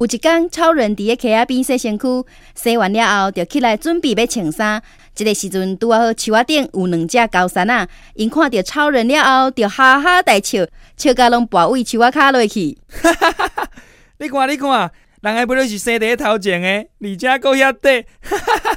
有一天，超人在溪仔边洗身躯，洗完了后就起来准备要穿衫。这个时阵，拄好树仔顶有两只高山啊，因看到超人了后，就哈哈大笑，笑到拢跋位树仔骹落去。哈哈哈哈！你看，人还不就是生在头前的，而且够遐短。哈哈哈！